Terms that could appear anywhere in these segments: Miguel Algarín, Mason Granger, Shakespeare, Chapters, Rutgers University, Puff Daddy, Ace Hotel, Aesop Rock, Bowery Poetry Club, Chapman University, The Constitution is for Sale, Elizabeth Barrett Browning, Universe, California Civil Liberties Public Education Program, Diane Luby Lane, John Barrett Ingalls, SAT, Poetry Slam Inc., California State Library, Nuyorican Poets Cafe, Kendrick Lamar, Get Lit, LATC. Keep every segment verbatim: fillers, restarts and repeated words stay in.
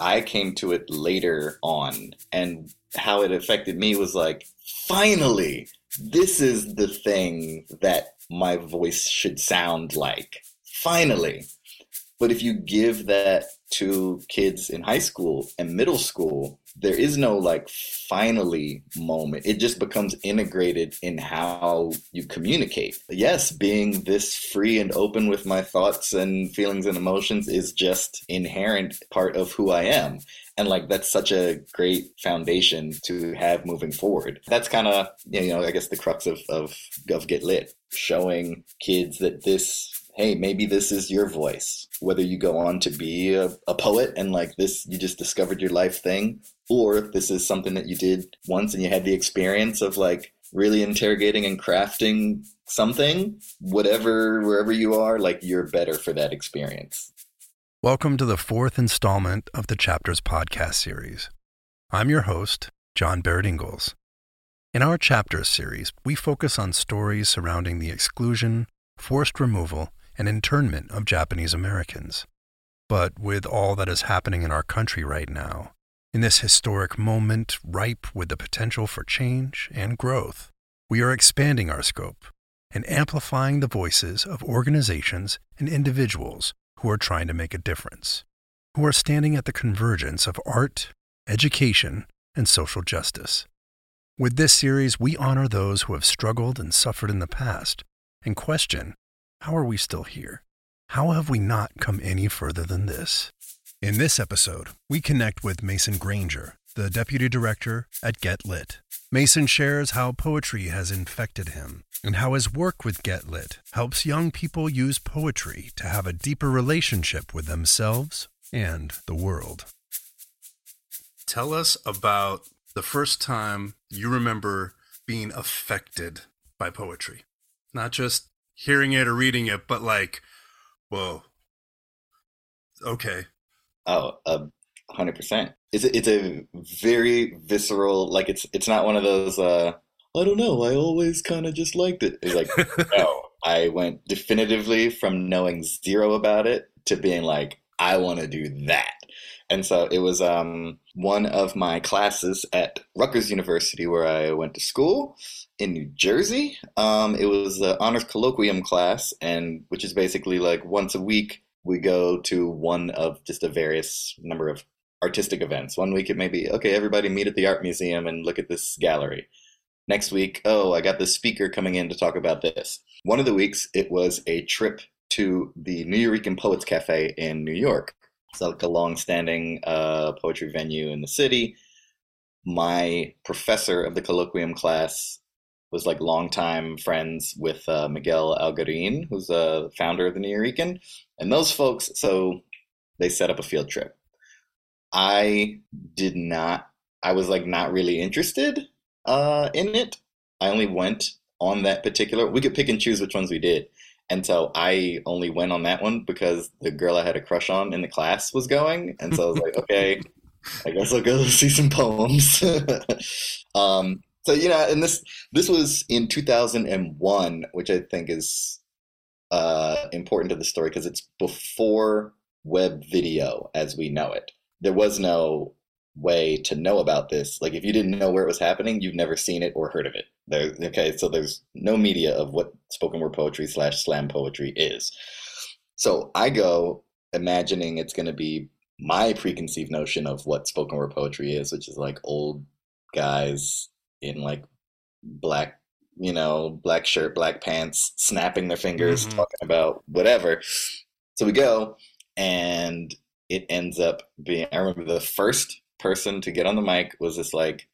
I came to it later on, and how it affected me was like, finally, this is the thing that my voice should sound like. Finally. But if you give that to kids in high school and middle school, there is no like finally moment. It just becomes integrated in how you communicate. Yes, being this free and open with my thoughts and feelings and emotions is just inherent part of who I am. And like, that's such a great foundation to have moving forward. That's kind of, you know, I guess the crux of, of, of Get Lit, showing kids that this, hey, maybe this is your voice, whether you go on to be a, a poet and like this, you just discovered your life thing, or if this is something that you did once and you had the experience of like really interrogating and crafting something, whatever, wherever you are, like you're better for that experience. Welcome to the fourth installment of the Chapters podcast series. I'm your host, John Barrett Ingalls. In our Chapters series, we focus on stories surrounding the exclusion, forced removal, and internment of Japanese Americans. But with all that is happening in our country right now, in this historic moment ripe with the potential for change and growth, we are expanding our scope and amplifying the voices of organizations and individuals who are trying to make a difference, who are standing at the convergence of art, education, and social justice. With this series, we honor those who have struggled and suffered in the past and question, how are we still here? How have we not come any further than this? In this episode, we connect with Mason Granger, the Deputy Director at Get Lit. Mason shares how poetry has infected him and how his work with Get Lit helps young people use poetry to have a deeper relationship with themselves and the world. Tell us about the first time you remember being affected by poetry. Not just hearing it or reading it, but like, whoa, okay. Oh, a hundred percent. It's a, it's a very visceral, like it's it's not one of those, uh, I don't know, I always kind of just liked it. It's like, no, I went definitively from knowing zero about it to being like, I want to do that. And so it was um, one of my classes at Rutgers University, where I went to school in New Jersey. Um, it was an honors colloquium class, and which is basically like once a week we go to one of just a various number of artistic events. One week it may be, okay, everybody meet at the art museum and look at this gallery. Next week, oh, I got this speaker coming in to talk about this. One of the weeks it was a trip to the Nuyorican Poets Cafe in New York. It's like a long-standing uh, poetry venue in the city. My professor of the colloquium class was like longtime friends with uh, Miguel Algarín, who's the founder of the Nuyorican. And those folks, so they set up a field trip. I did not, I was like not really interested uh, in it. I only went on that particular, we could pick and choose which ones we did. And so I only went on that one because the girl I had a crush on in the class was going. And so I was like, okay, I guess I'll go see some poems. um, so, you know, and this this was in two thousand one, which I think is uh, important to the story because it's before web video as we know it. There was no way to know about this. Like if you didn't know where it was happening, you've never seen it or heard of it. There, okay, so there's no media of what spoken word poetry slash slam poetry is. So I go imagining it's going to be my preconceived notion of what spoken word poetry is, which is like old guys in like black, you know, black shirt, black pants, snapping their fingers, mm-hmm. talking about whatever. So we go, and it ends up being, I remember the first person to get on the mic was this like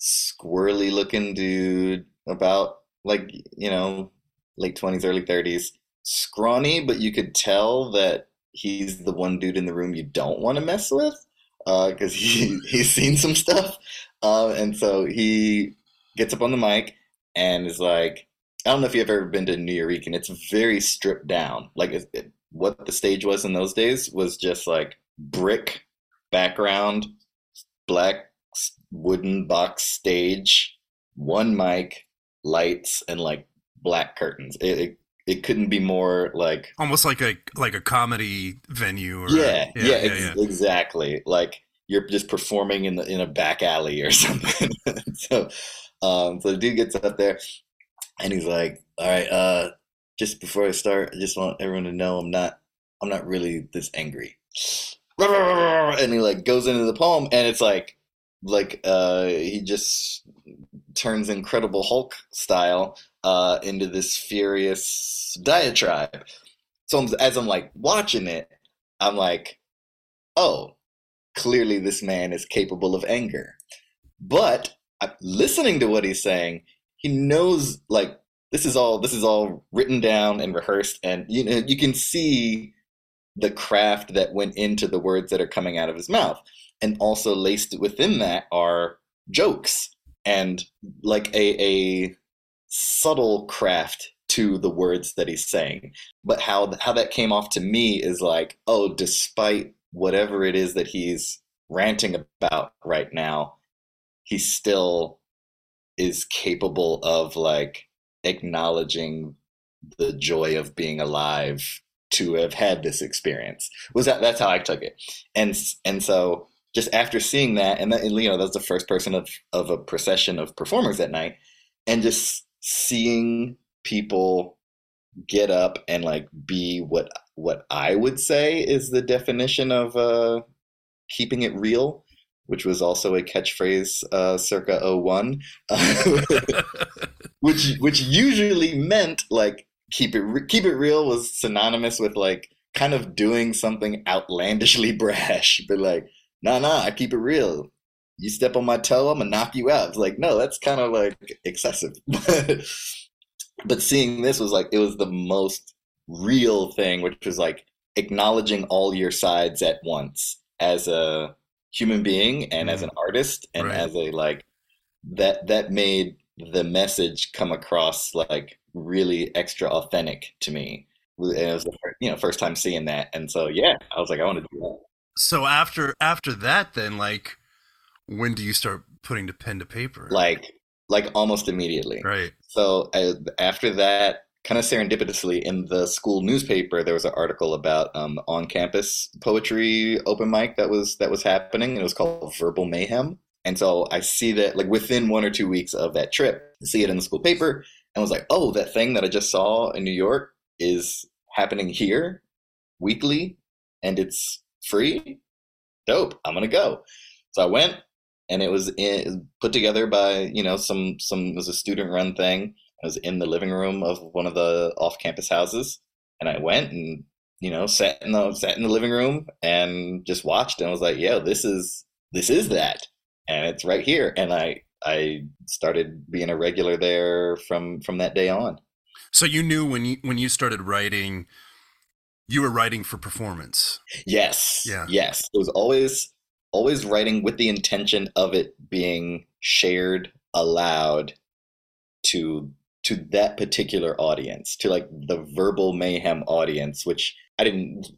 squirrely looking dude about like, you know, late twenties, early thirties, scrawny, but you could tell that he's the one dude in the room you don't want to mess with because uh, he, he's seen some stuff. Uh, and so he gets up on the mic and is like, I don't know if you've ever been to Nuyorican. It's very stripped down. Like it, it, what the stage was in those days was just like brick background, black wooden box stage, one mic, lights, and like black curtains. It, it, it couldn't be more like almost like a like a comedy venue. Or, yeah, yeah, yeah, ex- yeah, yeah, exactly. Like you're just performing in the in a back alley or something. so, um, so the dude gets up there, and he's like, "All right, uh, just before I start, I just want everyone to know I'm not I'm not really this angry." And he like goes into the poem, and it's like like uh, he just turns Incredible Hulk style uh, into this furious diatribe. So I'm, as I'm like watching it, I'm like, oh, clearly this man is capable of anger. But I'm listening to what he's saying, he knows like this is all this is all written down and rehearsed, and you know you can see the craft that went into the words that are coming out of his mouth. And also laced within that are jokes and like a, a subtle craft to the words that he's saying. But how how that came off to me is like, oh, despite whatever it is that he's ranting about right now, he still is capable of like acknowledging the joy of being alive to have had this experience. Was that that's how I took it. And and so just after seeing that, and that, you know, that was the first person of, of a procession of performers that night, and just seeing people get up and like be what what I would say is the definition of uh, keeping it real, which was also a catchphrase uh, circa oh one, uh, which which usually meant like keep it re- keep it real was synonymous with like kind of doing something outlandishly brash, but like. Nah, nah, I keep it real. You step on my toe, I'm gonna knock you out. It's like, no, that's kind of like excessive. But seeing this was like, it was the most real thing, which was like acknowledging all your sides at once as a human being and as an artist and right. as a like that that made the message come across like really extra authentic to me. And it was the first, you know first time seeing that, and so yeah, I was like, I want to do that. So after after that, then like, when do you start putting the pen to paper? Like like almost immediately, right? So I, after that, kind of serendipitously, in the school newspaper, there was an article about um, on-campus poetry open mic that was that was happening. It was called Verbal Mayhem, and so I see that like within one or two weeks of that trip, I see it in the school paper, and was like, oh, that thing that I just saw in New York is happening here weekly, and it's free? Dope. I'm gonna go. So I went, and it was, in, it was put together by you know some some it was a student run thing. I was in the living room of one of the off campus houses, and I went and you know sat in the sat in the living room and just watched, and I was like, yo, this is this is that, and it's right here. And I I started being a regular there from from that day on. So you knew when you when you started writing. You were writing for performance. Yes. Yeah. Yes. It was always, always writing with the intention of it being shared aloud to to that particular audience, to like the Verbal Mayhem audience, which I didn't.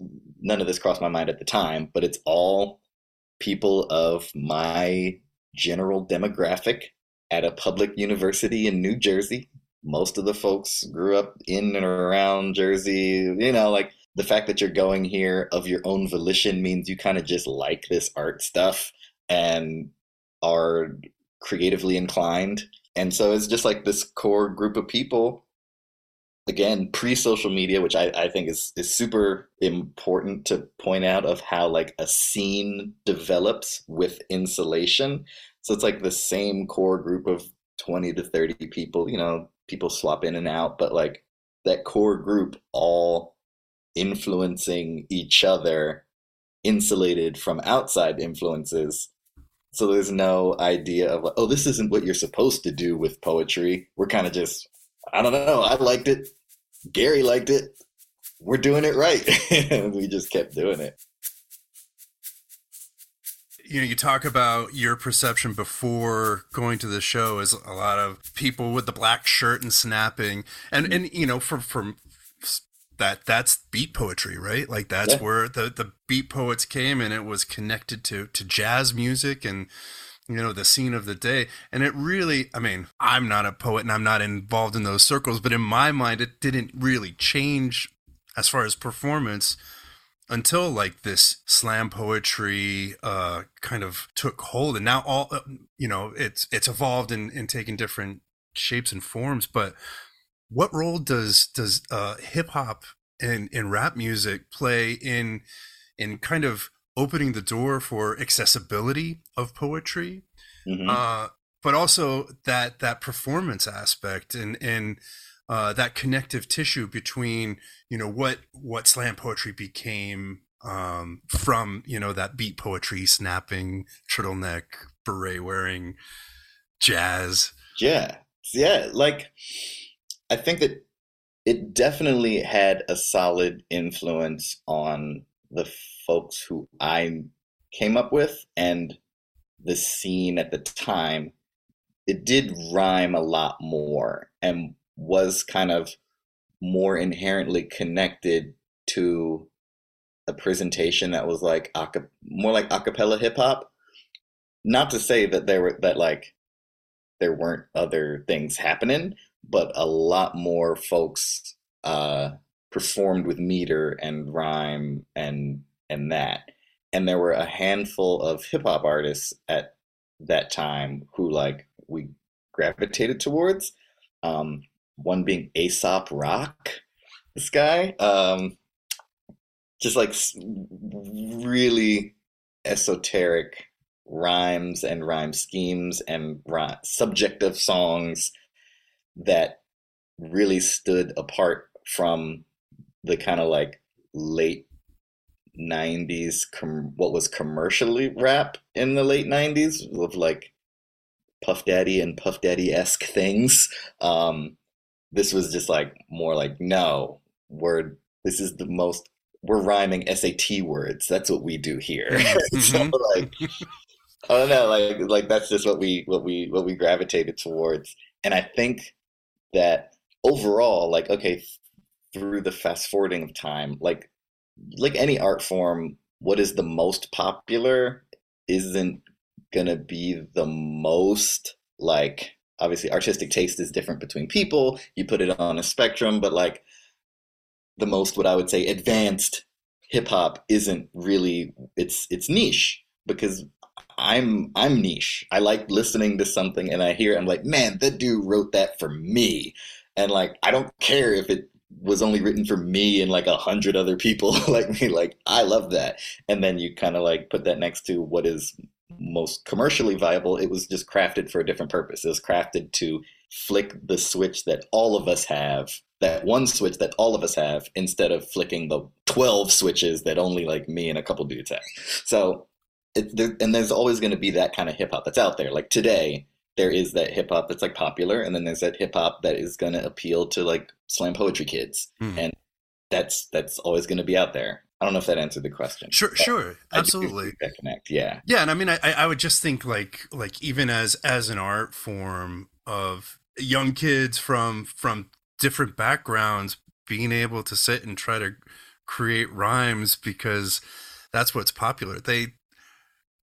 None of this crossed my mind at the time, but it's all people of my general demographic at a public university in New Jersey. Most of the folks grew up in and around Jersey. You know, like. The fact that you're going here of your own volition means you kind of just like this art stuff and are creatively inclined. And so it's just like this core group of people, again, pre-social media, which I, I think is, is super important to point out of how like a scene develops with insulation. So it's like the same core group of twenty to thirty people, you know, people swap in and out, but like that core group all influencing each other, insulated from outside influences. So there's no idea of, oh, this isn't what you're supposed to do with poetry. We're kind of just, I don't know, I liked it. Gary liked it. We're doing it right. We just kept doing it. You know, you talk about your perception before going to the show is a lot of people with the black shirt and snapping. And, and you know, from from That that's beat poetry, right? Like that's yeah. where the, the beat poets came, and it was connected to, to jazz music and you know, the scene of the day. And it really, I mean, I'm not a poet and I'm not involved in those circles, but in my mind, it didn't really change as far as performance until like this slam poetry uh, kind of took hold. And now all, you know, it's, it's evolved and, and taken different shapes and forms. But what role does, does uh, hip hop and, and rap music play in, in kind of opening the door for accessibility of poetry, mm-hmm. uh, but also that that performance aspect and and uh, that connective tissue between, you know, what what slam poetry became um, from, you know, that beat poetry, snapping, turtleneck, beret wearing, jazz. Yeah, yeah. Like, I think that it definitely had a solid influence on the folks who I came up with and the scene at the time. It did rhyme a lot more and was kind of more inherently connected to a presentation that was like aca- more like acapella hip hop. Not to say that there were that like there weren't other things happening, but a lot more folks uh, performed with meter and rhyme and and that. And there were a handful of hip hop artists at that time who like we gravitated towards. Um, one being Aesop Rock, this guy, um, just like really esoteric rhymes and rhyme schemes and rhyme, subjective songs that really stood apart from the kind of like late nineties, com- what was commercially rap in the late nineties of like Puff Daddy and Puff Daddy-esque things. Um, this was just like more like, no, we're, this is the most, we're rhyming S A T words. That's what we do here. Mm-hmm. So like, I don't know, like, like that's just what we, what we, what we gravitated towards. And I think that overall, like, okay, through the fast forwarding of time, like, like any art form, what is the most popular isn't gonna be the most, like, obviously artistic taste is different between people. You put it on a spectrum, but like the most, what I would say, advanced hip hop isn't really, it's it's niche, because I'm I'm niche. I like listening to something and I hear, I'm like, man, that dude wrote that for me. And like, I don't care if it was only written for me and like a hundred other people like me, like I love that. And then you kind of like put that next to what is most commercially viable. It was just crafted for a different purpose. It was crafted to flick the switch that all of us have, that one switch that all of us have, instead of flicking the twelve switches that only like me and a couple dudes have. So it, there, and there's always going to be that kind of hip hop that's out there. Like today, there is that hip hop that's like popular, and then there's that hip hop that is going to appeal to like slam poetry kids. Mm. And that's, that's always going to be out there. I don't know if that answered the question. Sure. Sure. Absolutely. That connect. Yeah. Yeah. And I mean, I, I would just think like, like even as, as an art form of young kids from, from different backgrounds, being able to sit and try to create rhymes because that's what's popular. They,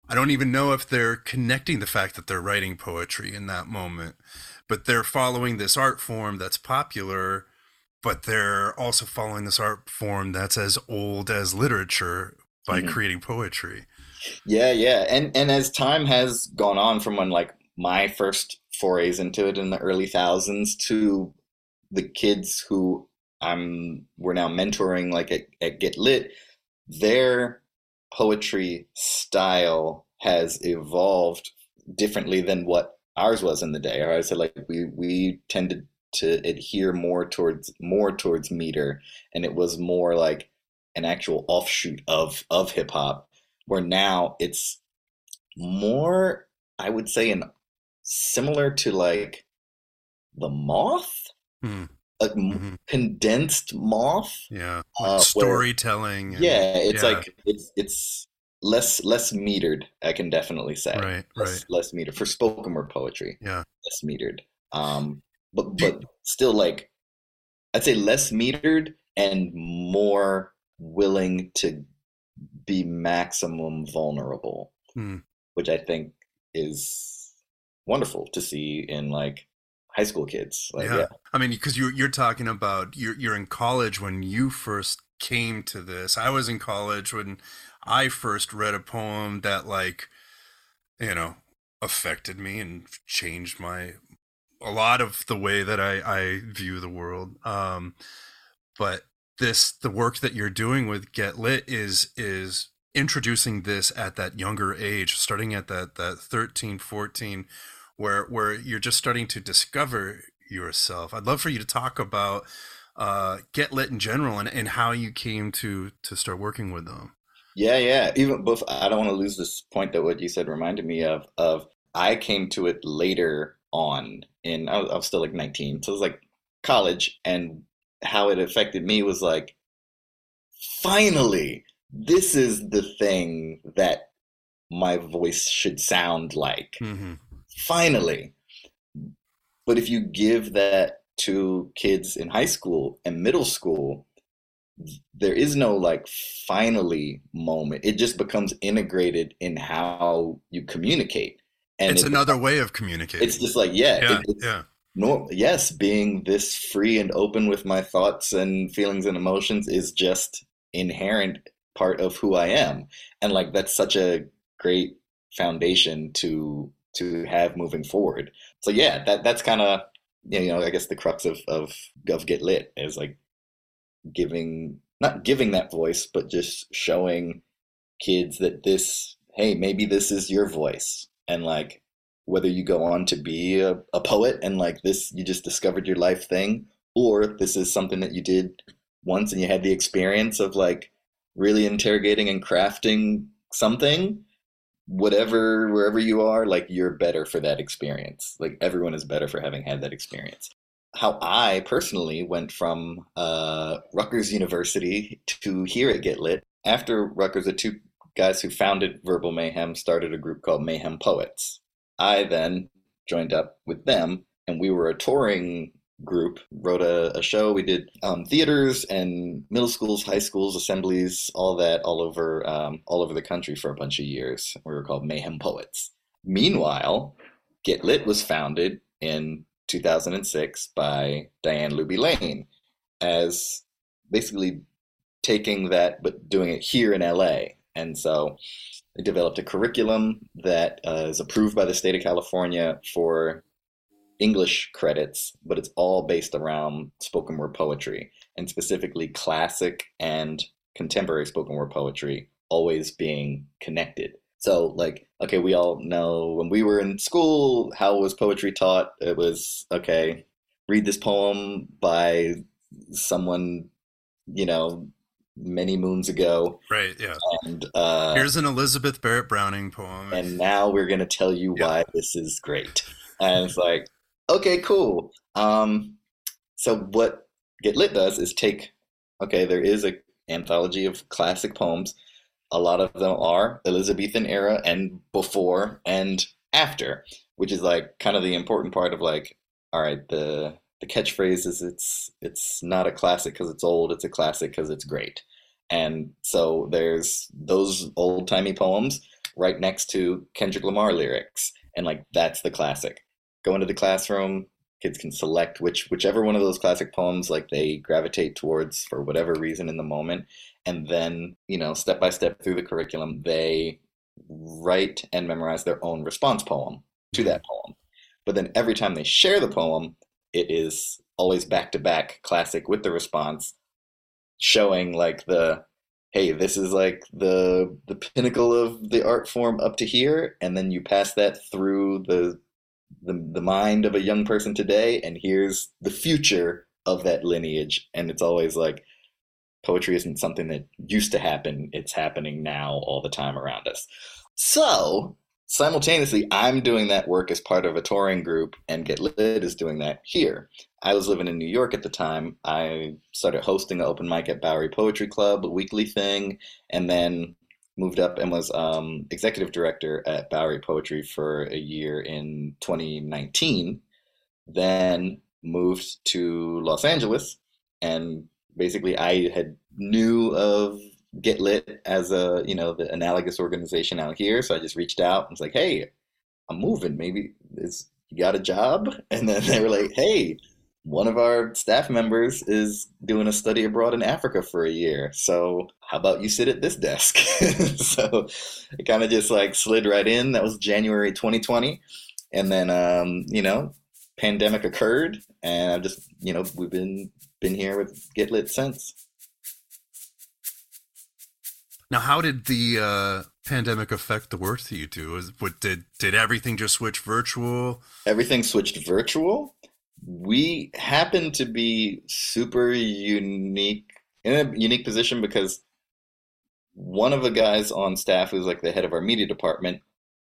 I don't even know if they're connecting the fact that they're writing poetry in that moment, but they're following this art form that's popular, but they're also following this art form that's as old as literature by mm-hmm. creating poetry. Yeah, yeah. And and as time has gone on, from when like my first forays into it in the early thousands to the kids who I'm we're now mentoring like at, at Get Lit, they're poetry style has evolved differently than what ours was in the day. All right, so like we we tended to adhere more towards more towards meter, and it was more like an actual offshoot of of hip hop, where now it's more, I would say, in similar to like the moth, hmm. a mm-hmm. condensed moth, yeah, like uh, storytelling. Where, and, yeah, it's yeah. like it's it's less less metered. I can definitely say, right, less, right, less metered for spoken word poetry. Yeah, less metered. Um, but but still, like I'd say, less metered and more willing to be maximum vulnerable, mm. which I think is wonderful to see in like high school kids. Like, yeah. yeah. I mean, because you, you're talking about you're, you're in college when you first came to this. I was in college when I first read a poem that like, you know, affected me and changed my, a lot of the way that I, I view the world. Um, but this, the work that you're doing with Get Lit is, is introducing this at that younger age, starting at that, that thirteen, fourteen, where, where you're just starting to discover yourself. I'd love for you to talk about uh, Get Lit in general and, and how you came to, to start working with them. Yeah. Yeah. Even before, I don't want to lose this point that what you said reminded me of, of I came to it later on in, I was, I was still like nineteen. So it was like college, and how it affected me was like, finally, this is the thing that my voice should sound like. Mm-hmm. Finally. But if you give that to kids in high school and middle school, there is no like finally moment. It just becomes integrated in how you communicate. And it's it, another way of communicating. It's just like, yeah, yeah, it, it's yeah. Normal. Yes. Being this free and open with my thoughts and feelings and emotions is just inherent part of who I am. And like, that's such a great foundation to, to have moving forward. So yeah, that, that's kind of, you know, I guess the crux of, of, of Get Lit is like, giving not giving that voice, but just showing kids that this, hey, maybe this is your voice, and like whether you go on to be a, a poet and like this, you just discovered your life thing, or this is something that you did once and you had the experience of like really interrogating and crafting something, whatever, wherever you are, like you're better for that experience. Like everyone is better for having had that experience. How I personally went from uh, Rutgers University to here at Get Lit. After Rutgers, the two guys who founded Verbal Mayhem started a group called Mayhem Poets. I then joined up with them, and we were a touring group, wrote a, a show. We did um, theaters and middle schools, high schools, assemblies, all that all over um, all over the country for a bunch of years. We were called Mayhem Poets. Meanwhile, Get Lit was founded in two thousand six by Diane Luby Lane, as basically taking that but doing it here in L A. And so they developed a curriculum that uh, is approved by the state of California for English credits, but it's all based around spoken word poetry, and specifically classic and contemporary spoken word poetry always being connected. So like, okay, we all know when we were in school, how was poetry taught? It was, okay, read this poem by someone, you know, many moons ago. Right, yeah. And uh, here's an Elizabeth Barrett Browning poem. And now we're going to tell you yeah. why this is great. And it's like, okay, cool. Um, so what Get Lit does is take, okay, there is an anthology of classic poems. A lot of them are Elizabethan era and before and after, which is like kind of the important part of like, all right, the the catchphrase is it's it's not a classic because it's old, it's a classic because it's great. And so there's those old timey poems right next to Kendrick Lamar lyrics, and like that's the classic. Go into the classroom, kids can select which whichever one of those classic poems like they gravitate towards for whatever reason in the moment. And then, you know, step by step through the curriculum, they write and memorize their own response poem to that poem. But then every time they share the poem, it is always back to back classic with the response, showing like the, hey, this is like the the pinnacle of the art form up to here. And then you pass that through the the, the mind of a young person today. And here's the future of that lineage. And it's always like, poetry isn't something that used to happen. It's happening now all the time around us. So simultaneously, I'm doing that work as part of a touring group, and Get Lit is doing that here. I was living in New York at the time. I started hosting an open mic at Bowery Poetry Club, a weekly thing, and then moved up and was um, executive director at Bowery Poetry for a year in twenty nineteen, then moved to Los Angeles, and basically, I had knew of Get Lit as a, you know, the analogous organization out here. So I just reached out and was like, hey, I'm moving. Maybe it's, you got a job? And then they were like, hey, one of our staff members is doing a study abroad in Africa for a year. So how about you sit at this desk? So it kind of just like slid right in. That was January twenty twenty. And then, um, you know, pandemic occurred, and I've just, you know, we've been been here with Get Lit since. Now, how did the uh, pandemic affect the work that you do? Is, what, did did everything just switch virtual? Everything switched virtual. We happen to be super unique, in a unique position, because one of the guys on staff, who's like the head of our media department,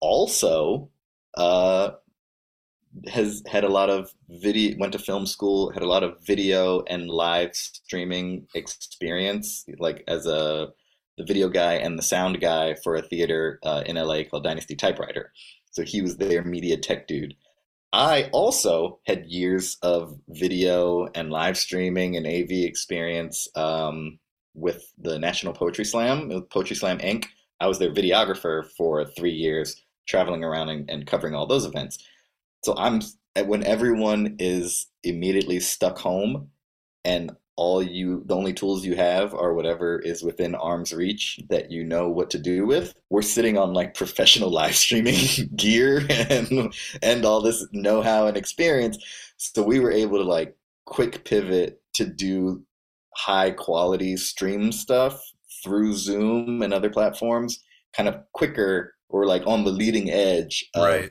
also uh, has had a lot of video, went to film school, had a lot of video and live streaming experience, like as a the video guy and the sound guy for a theater uh, in L A called Dynasty Typewriter. So he was their media tech dude. I also had years of video and live streaming and A V experience um, with the National Poetry Slam, Poetry Slam Incorporated. I was their videographer for three years, traveling around and, and covering all those events. So I'm, when everyone is immediately stuck home and all you, the only tools you have are whatever is within arm's reach that you know what to do with, we're sitting on like professional live streaming gear and and all this know-how and experience. So we were able to like quick pivot to do high quality stream stuff through Zoom and other platforms kind of quicker, or like on the leading edge of, right,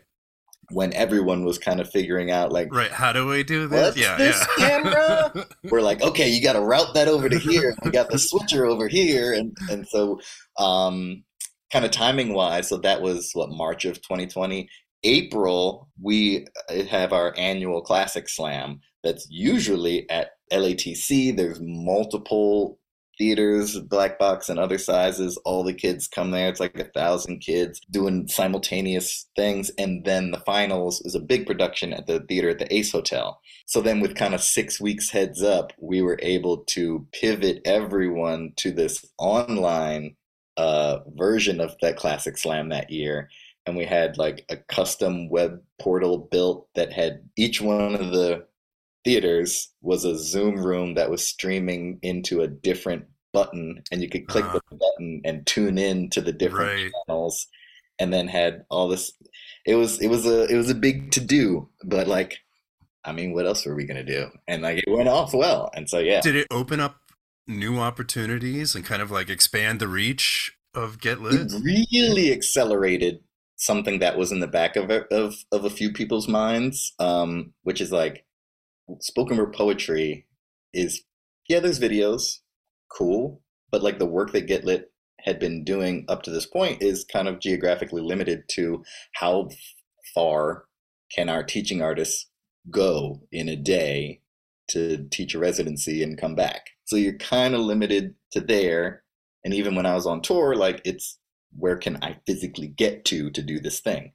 when everyone was kind of figuring out like, right, how do we do this? What's yeah, this yeah. camera? We're like, okay, you got to route that over to here. We got the switcher over here. And, and so um, kind of timing wise, so that was what, March of twenty twenty, April, we have our annual classic slam. That's usually at L A T C. There's multiple theaters, black box and other sizes. All the kids come there. It's like a thousand kids doing simultaneous things. And then the finals is a big production at the theater at the Ace Hotel. So then with kind of six weeks heads up, we were able to pivot everyone to this online uh, version of that classic slam that year. And we had like a custom web portal built that had each one of the theaters was a Zoom room that was streaming into a different button, and you could click uh, the button and tune in to the different right. channels, and then had all this. It was it was a it was a big to do, but like, I mean, what else were we gonna do? And like, it went off well, and so yeah. Did it open up new opportunities and kind of like expand the reach of Get Lit? It really accelerated something that was in the back of of of a few people's minds, um, which is like, spoken word poetry is, yeah, there's videos, cool, but like the work that Get Lit had been doing up to this point is kind of geographically limited to how far can our teaching artists go in a day to teach a residency and come back. So you're kind of limited to there. And even when I was on tour, like, it's where can I physically get to to do this thing?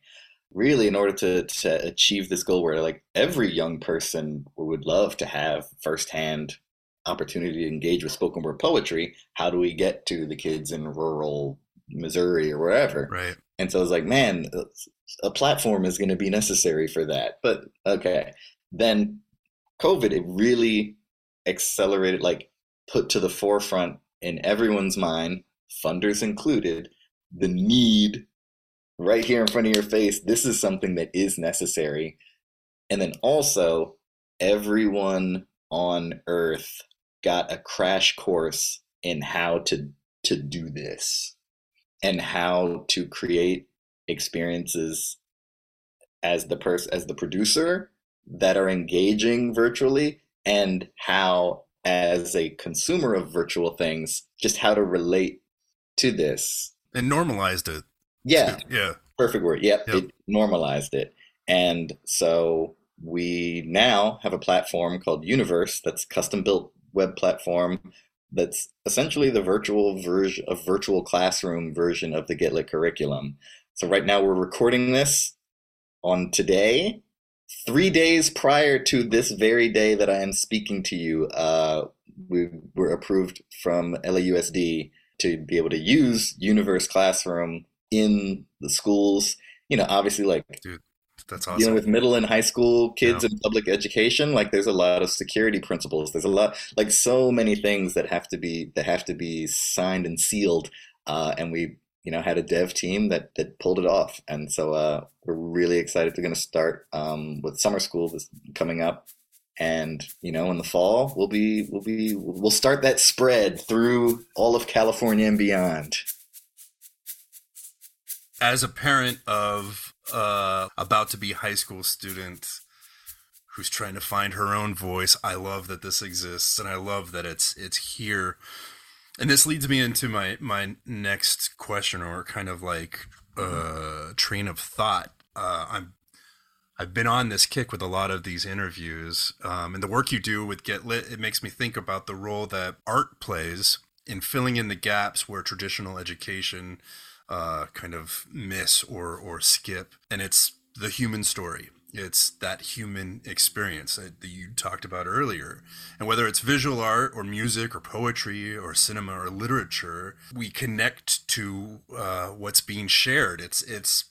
Really, in order to, to achieve this goal where like every young person would love to have firsthand opportunity to engage with spoken word poetry, how do we get to the kids in rural Missouri or wherever? Right. And so I was like, man, a platform is going to be necessary for that. But okay, then COVID, it really accelerated, like put to the forefront in everyone's mind, funders included, the need right here in front of your face, this is something that is necessary. And then also, everyone on earth got a crash course in how to to do this and how to create experiences as the pers- as the producer that are engaging virtually, and how as a consumer of virtual things, just how to relate to this. And normalized it. Yeah. Yeah. Perfect word. Yep. yep. It normalized it. And so we now have a platform called Universe that's custom built web platform that's essentially the virtual version of virtual classroom version of the Get Lit curriculum. So right now we're recording this on today, three days prior to this very day that I am speaking to you. Uh, we were approved from L A U S D to be able to use Universe Classroom in the schools, you know, obviously, like, dude, that's awesome. You know, with middle and high school kids in yeah. public education, like, there's a lot of security principles. There's a lot, like, so many things that have to be that have to be signed and sealed. Uh, and we, you know, had a dev team that that pulled it off. And so uh, we're really excited. We're going to start um, with summer school this coming up. And, you know, in the fall, we'll be, we'll be, we'll start that spread through all of California and beyond. As a parent of uh, about to be high school student who's trying to find her own voice, I love that this exists, and I love that it's, it's here. And this leads me into my, my next question, or kind of like uh train of thought. Uh, I'm, I've been on this kick with a lot of these interviews, um, and the work you do with Get Lit, it makes me think about the role that art plays in filling in the gaps where traditional education uh, kind of miss or or skip. And it's the human story. It's that human experience that you talked about earlier. And whether it's visual art or music or poetry or cinema or literature, we connect to uh, what's being shared. It's it's.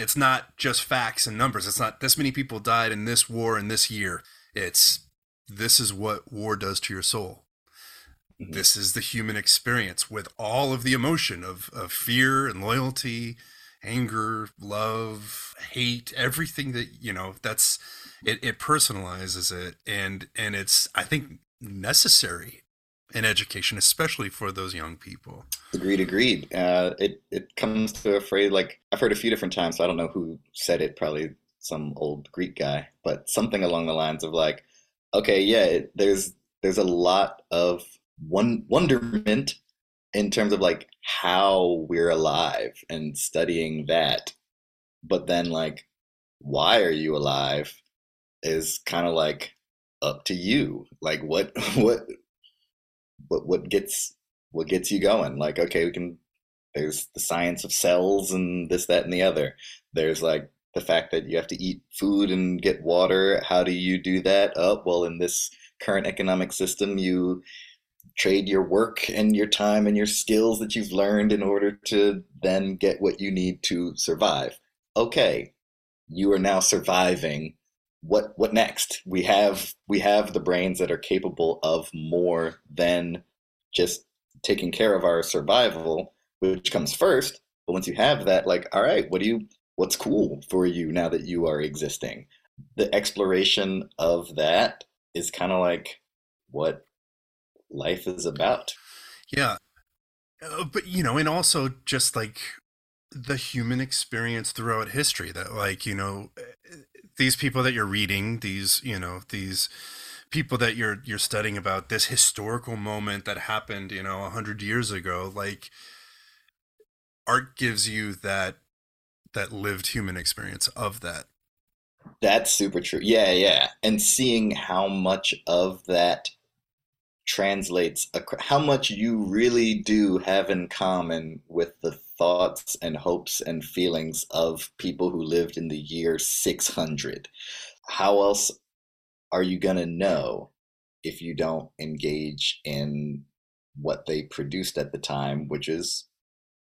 It's not just facts and numbers. It's not this many people died in this war in this year. It's this is what war does to your soul. Mm-hmm. This is the human experience with all of the emotion of, of fear and loyalty, anger, love, hate, everything that, you know, that's it, it personalizes it. And, and it's, I think, necessary in education, especially for those young people. Agreed, agreed. Uh, it it comes to a phrase, like, I've heard a few different times, so I don't know who said it, probably some old Greek guy, but something along the lines of like, okay, yeah, it, there's there's a lot of one, wonderment in terms of like how we're alive and studying that. But then like, why are you alive is kind of like up to you. Like what, what, what, what gets... what gets you going? Like, okay, we can, there's the science of cells and this, that, and the other. There's like the fact that you have to eat food and get water. How do you do that? Oh, well, in this current economic system, you trade your work and your time and your skills that you've learned in order to then get what you need to survive. Okay, you are now surviving. What, what next? We have, we have the brains that are capable of more than just taking care of our survival, which comes first. But once you have that, like, all right, what do you, what's cool for you now that you are existing? The exploration of that is kind of like what life is about. Yeah. Uh, but, you know, and also just like the human experience throughout history that, like, you know, these people that you're reading, these, you know, these people that you're you're studying about, this historical moment that happened, you know, a hundred years ago, like art gives you that that lived human experience of that. That's super true. Yeah, yeah. And seeing how much of that translates, how much you really do have in common with the thoughts and hopes and feelings of people who lived in the year six hundred. How else are you going to know if you don't engage in what they produced at the time, which is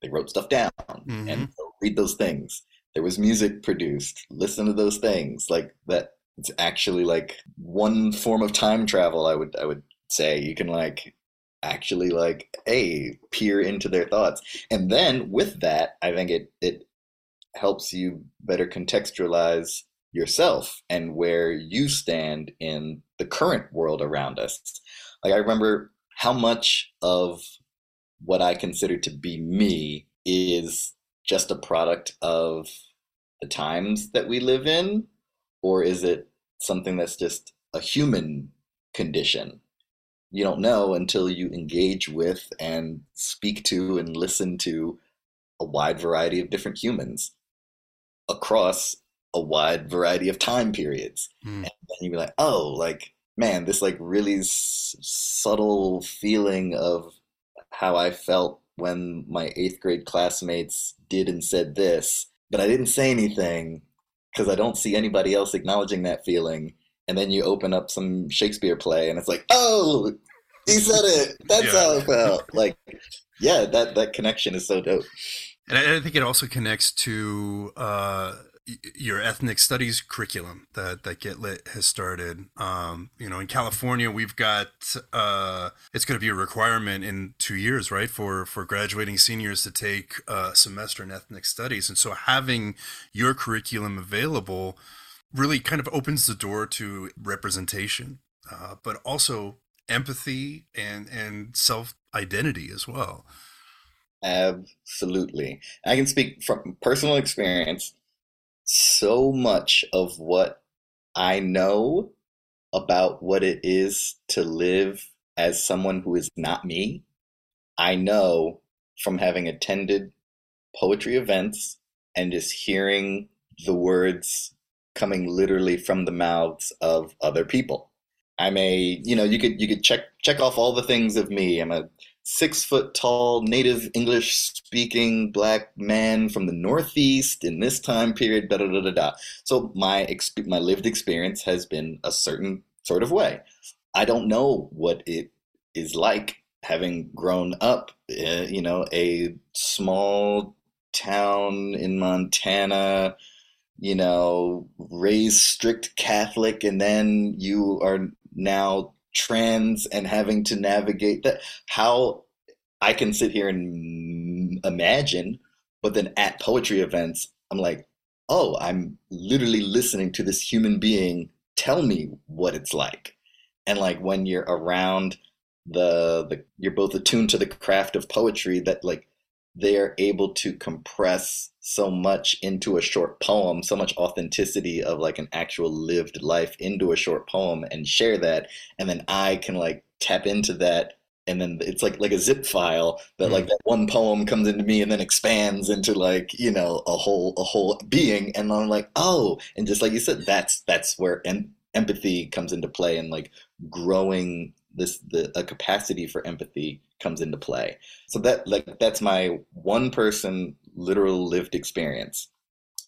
they wrote stuff down mm-hmm. and read those things. There was music produced, listen to those things like that. It's actually like one form of time travel. I would, I would say you can like actually like a peer into their thoughts. And then with that, I think it, it helps you better contextualize yourself and where you stand in the current world around us. Like I remember how much of what I consider to be me is just a product of the times that we live in, or is it something that's just a human condition? You don't know until you engage with and speak to and listen to a wide variety of different humans across a wide variety of time periods. Mm. And then you'd be like, oh, like, man, this like really s- subtle feeling of how I felt when my eighth grade classmates did and said this, but I didn't say anything because I don't see anybody else acknowledging that feeling. And then you open up some Shakespeare play and it's like, oh, he said it. That's yeah. how it felt. Like, yeah, that, that connection is so dope. And I, I think it also connects to uh, your ethnic studies curriculum that, that Get Lit has started. Um, you know, in California, we've got, uh, it's going to be a requirement in two years, right, for, for graduating seniors to take a semester in ethnic studies. And so having your curriculum available really kind of opens the door to representation, uh, but also empathy and, and self-identity as well. Absolutely. I can speak from personal experience. So much of what I know about what it is to live as someone who is not me, I know from having attended poetry events and just hearing the words coming literally from the mouths of other people. I'm a, you know, you could you could check check off all the things of me. I'm a six foot tall native English speaking black man from the Northeast in this time period, da da da da da. So my exp- my lived experience has been a certain sort of way. I don't know what it is like having grown up, uh, you know, a small town in Montana, you know, raised strict Catholic, and then you are now trans and having to navigate that. How I can sit here and imagine, but then at poetry events, I'm like, oh, I'm literally listening to this human being tell me what it's like. And like when you're around the, the you're both attuned to the craft of poetry, that like they're able to compress so much into a short poem, so much authenticity of like an actual lived life into a short poem and share that. And then I can like tap into that. And then it's like, like a zip file that mm-hmm. like that one poem comes into me and then expands into like, you know, a whole, a whole being. And I'm like, oh, and just like you said, that's, that's where em- empathy comes into play, and like growing this, the a capacity for empathy comes into play. So that like that's my one person literal lived experience.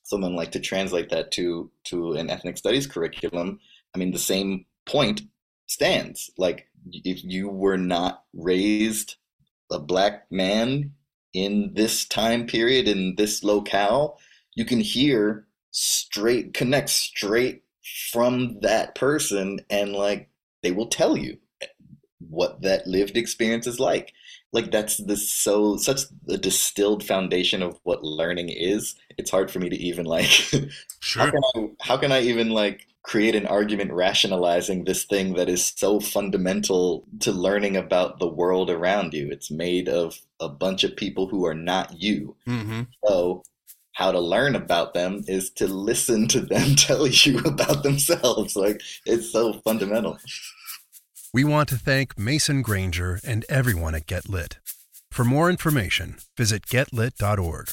Someone like to translate that to to an ethnic studies curriculum. I mean, the same point stands. Like if you were not raised a black man in this time period, in this locale, you can hear straight connect straight from that person, and like they will tell you what that lived experience is like. Like that's the so such the distilled foundation of what learning is. It's hard for me to even like sure. how, can I, how can I even like create an argument rationalizing this thing that is so fundamental to learning about the world around you? It's made of a bunch of people who are not you. Mm-hmm. So how to learn about them is to listen to them tell you about themselves. Like it's so fundamental. We want to thank Mason Granger and everyone at Get Lit. For more information, visit get lit dot org.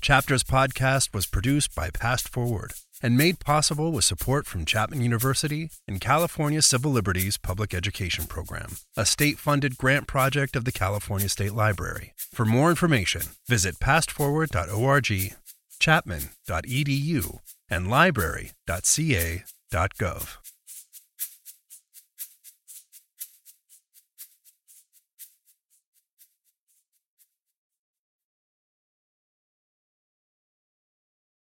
Chapters podcast was produced by Past Forward and made possible with support from Chapman University and California Civil Liberties Public Education Program, a state-funded grant project of the California State Library. For more information, visit past forward dot org, chapman dot e d u, and library dot c a dot gov.